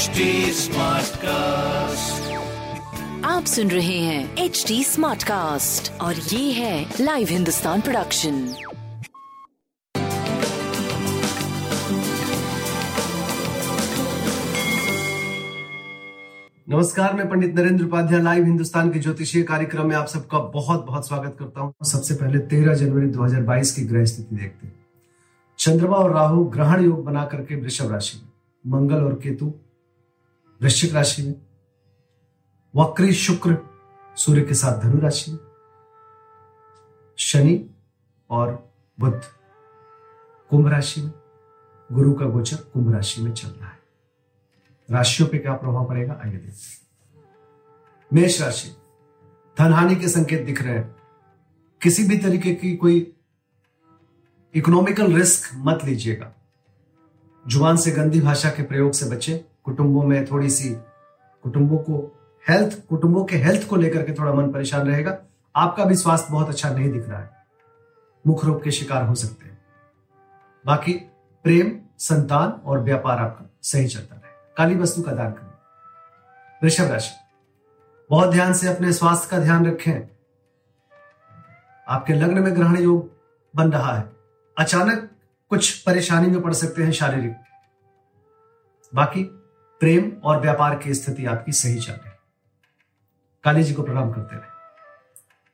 HD smart cast. आप सुन रहे हैं HD स्मार्ट कास्ट और ये है लाइव हिंदुस्तान प्रोडक्शन। नमस्कार, मैं पंडित नरेंद्र उपाध्याय लाइव हिंदुस्तान के ज्योतिषीय कार्यक्रम में आप सबका बहुत बहुत स्वागत करता हूँ। सबसे पहले 13 जनवरी 2022 की ग्रह स्थिति देखते हैं। चंद्रमा और राहु ग्रहण योग बना करके वृषभ राशि में, मंगल और केतु वृश्चिक राशि में, वक्री शुक्र सूर्य के साथ धनु राशि में, शनि और बुध कुंभ राशि में, गुरु का गोचर कुंभ राशि में चल रहा है। राशियों पे क्या प्रभाव पड़ेगा आइए देखते। मेष राशि, धनहानि के संकेत दिख रहे हैं। किसी भी तरीके की कोई इकोनॉमिकल रिस्क मत लीजिएगा। जुबान से गंदी भाषा के प्रयोग से बचें। कुटुंबों में थोड़ी सी कुटुंबों के हेल्थ को लेकर के थोड़ा मन परेशान रहेगा। आपका भी स्वास्थ्य बहुत अच्छा नहीं दिख रहा है, मुख रोग के शिकार हो सकते हैं। बाकी प्रेम, संतान और व्यापार आपका सही चलता रहे। काली वस्तु का दान करें। वृषभ राशि, बहुत ध्यान से अपने स्वास्थ्य का ध्यान रखें। आपके लग्न में ग्रहण योग बन रहा है, अचानक कुछ परेशानी में पड़ सकते हैं शारीरिक। बाकी प्रेम और व्यापार की स्थिति आपकी सही चल रही है। काली जी को प्रणाम करते रहे।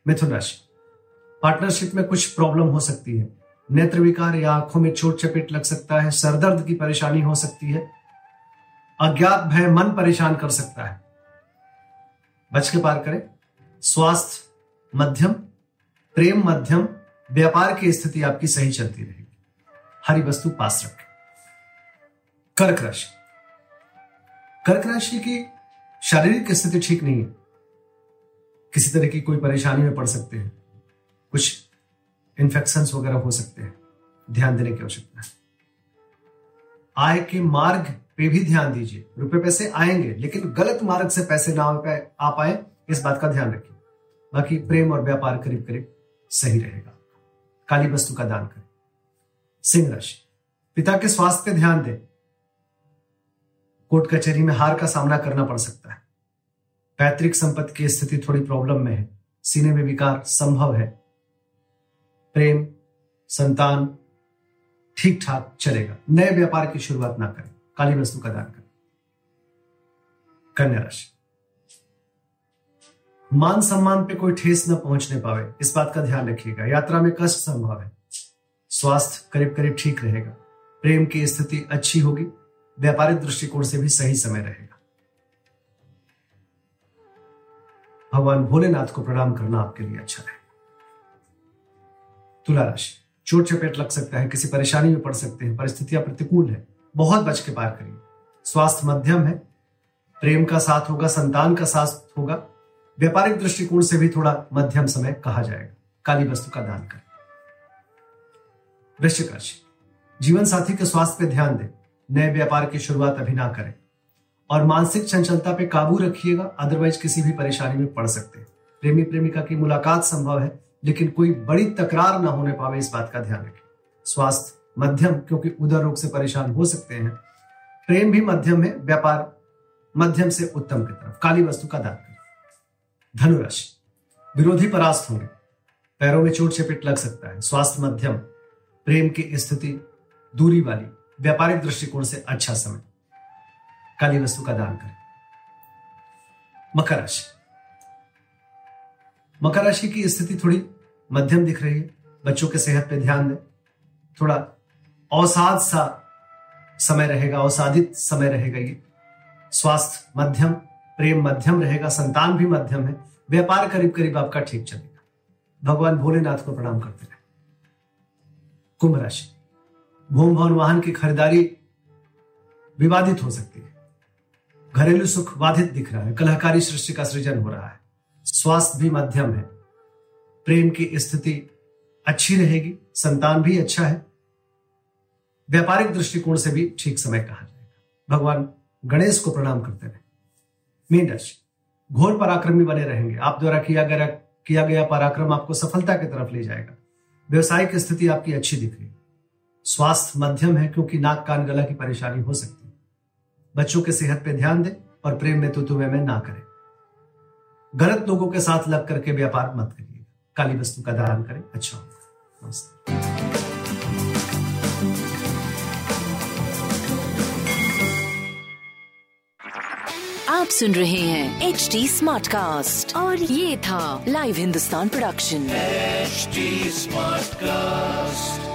मिथुन राशि, पार्टनरशिप में कुछ प्रॉब्लम हो सकती है। नेत्र विकार या आंखों में चोट चपेट लग सकता है। सरदर्द की परेशानी हो सकती है। अज्ञात भय मन परेशान कर सकता है, बच के पार करें। स्वास्थ्य मध्यम, प्रेम मध्यम, व्यापार की स्थिति आपकी सही चलती रहेगी। हरी वस्तु पास रखें। कर्क राशि, कर्क राशि की शारीरिक स्थिति ठीक नहीं है। किसी तरह की कोई परेशानी में पड़ सकते हैं। कुछ इन्फेक्शंस वगैरह हो सकते हैं, ध्यान देने की आवश्यकता है। आय के मार्ग पे भी ध्यान दीजिए। रुपए पैसे आएंगे लेकिन गलत मार्ग से पैसे ना आ पाए, इस बात का ध्यान रखिए। बाकी प्रेम और व्यापार करीब करीब सही रहेगा। काली वस्तु का दान करें। सिंह राशि, पिता के स्वास्थ्य पे ध्यान दें। कोर्ट कचहरी में हार का सामना करना पड़ सकता है। पैतृक संपत्ति की स्थिति थोड़ी प्रॉब्लम में है। सीने में विकार संभव है। प्रेम संतान ठीक ठाक चलेगा। नए व्यापार की शुरुआत ना करें। काली वस्तु का दान करें। कन्या राशि, मान सम्मान पे कोई ठेस न पहुंचने पावे, इस बात का ध्यान रखिएगा। यात्रा में कष्ट संभव है। स्वास्थ्य करीब करीब ठीक रहेगा। प्रेम की स्थिति अच्छी होगी। व्यापारिक दृष्टिकोण से भी सही समय रहेगा। भगवान भोलेनाथ को प्रणाम करना आपके लिए अच्छा रहेगा। तुला राशि, चोट चपेट लग सकता है। किसी परेशानी में पड़ सकते हैं। परिस्थितियां प्रतिकूल है, बहुत बच के पार करिए। स्वास्थ्य मध्यम है। प्रेम का साथ होगा, संतान का साथ होगा। व्यापारिक दृष्टिकोण से भी थोड़ा मध्यम समय कहा जाएगा। काली वस्तु का दान करें। वृश्चिक राशि, जीवन साथी के स्वास्थ्य पे ध्यान दें। नए व्यापार की शुरुआत अभी ना करें और मानसिक चंचलता पे काबू रखिएगा, अदरवाइज किसी भी परेशानी में पड़ सकते हैं। प्रेमी प्रेमिका की मुलाकात संभव है लेकिन कोई बड़ी तकरार ना होने पावे, इस बात का ध्यान रखें। स्वास्थ्य मध्यम क्योंकि उदर रोग से परेशान हो सकते हैं। प्रेम भी मध्यम है, व्यापार मध्यम से उत्तम की तरफ। काली वस्तु का दान करें। धनुराशि, विरोधी परास्त होंगे। पैरों में चोट चपेट लग सकता है। स्वास्थ्य मध्यम, प्रेम की स्थिति दूरी वाली, व्यापारिक दृष्टिकोण से अच्छा समय। काली वस्तु का दान करें। मकर राशि, मकर राशि की स्थिति थोड़ी मध्यम दिख रही है। बच्चों के सेहत पे ध्यान दें। थोड़ा अवसाद सा समय रहेगा, अवसादित समय रहेगा ये। स्वास्थ्य मध्यम, प्रेम मध्यम रहेगा। संतान भी मध्यम है। व्यापार करीब करीब आपका ठीक चलेगा। भगवान भोलेनाथ को प्रणाम करते रहे। कुंभ राशि, भूमि भवन वाहन की खरीदारी विवादित हो सकती है। घरेलू सुख बाधित दिख रहा है। कलहकारी सृष्टि का सृजन हो रहा है। स्वास्थ्य भी मध्यम है। प्रेम की स्थिति अच्छी रहेगी। संतान भी अच्छा है। व्यापारिक दृष्टिकोण से भी ठीक समय कहा जाएगा। भगवान गणेश को प्रणाम करते रहे। मीन राशि, घोर पराक्रमी बने रहेंगे। आप द्वारा किया गया पराक्रम आपको सफलता की तरफ ले जाएगा। व्यवसायिक स्थिति आपकी अच्छी दिख रही है। स्वास्थ्य मध्यम है क्योंकि नाक कान गला की परेशानी हो सकती है। बच्चों की सेहत पे ध्यान दे और प्रेम में तू तुम्हें मैं ना करे। गलत लोगों के साथ लग करके व्यापार मत करिएगा। काली वस्तु का दान करें, अच्छा होगा। नमस्कार। आप सुन रहे हैं HD स्मार्ट कास्ट और ये था live Hindustan production HD smart cast.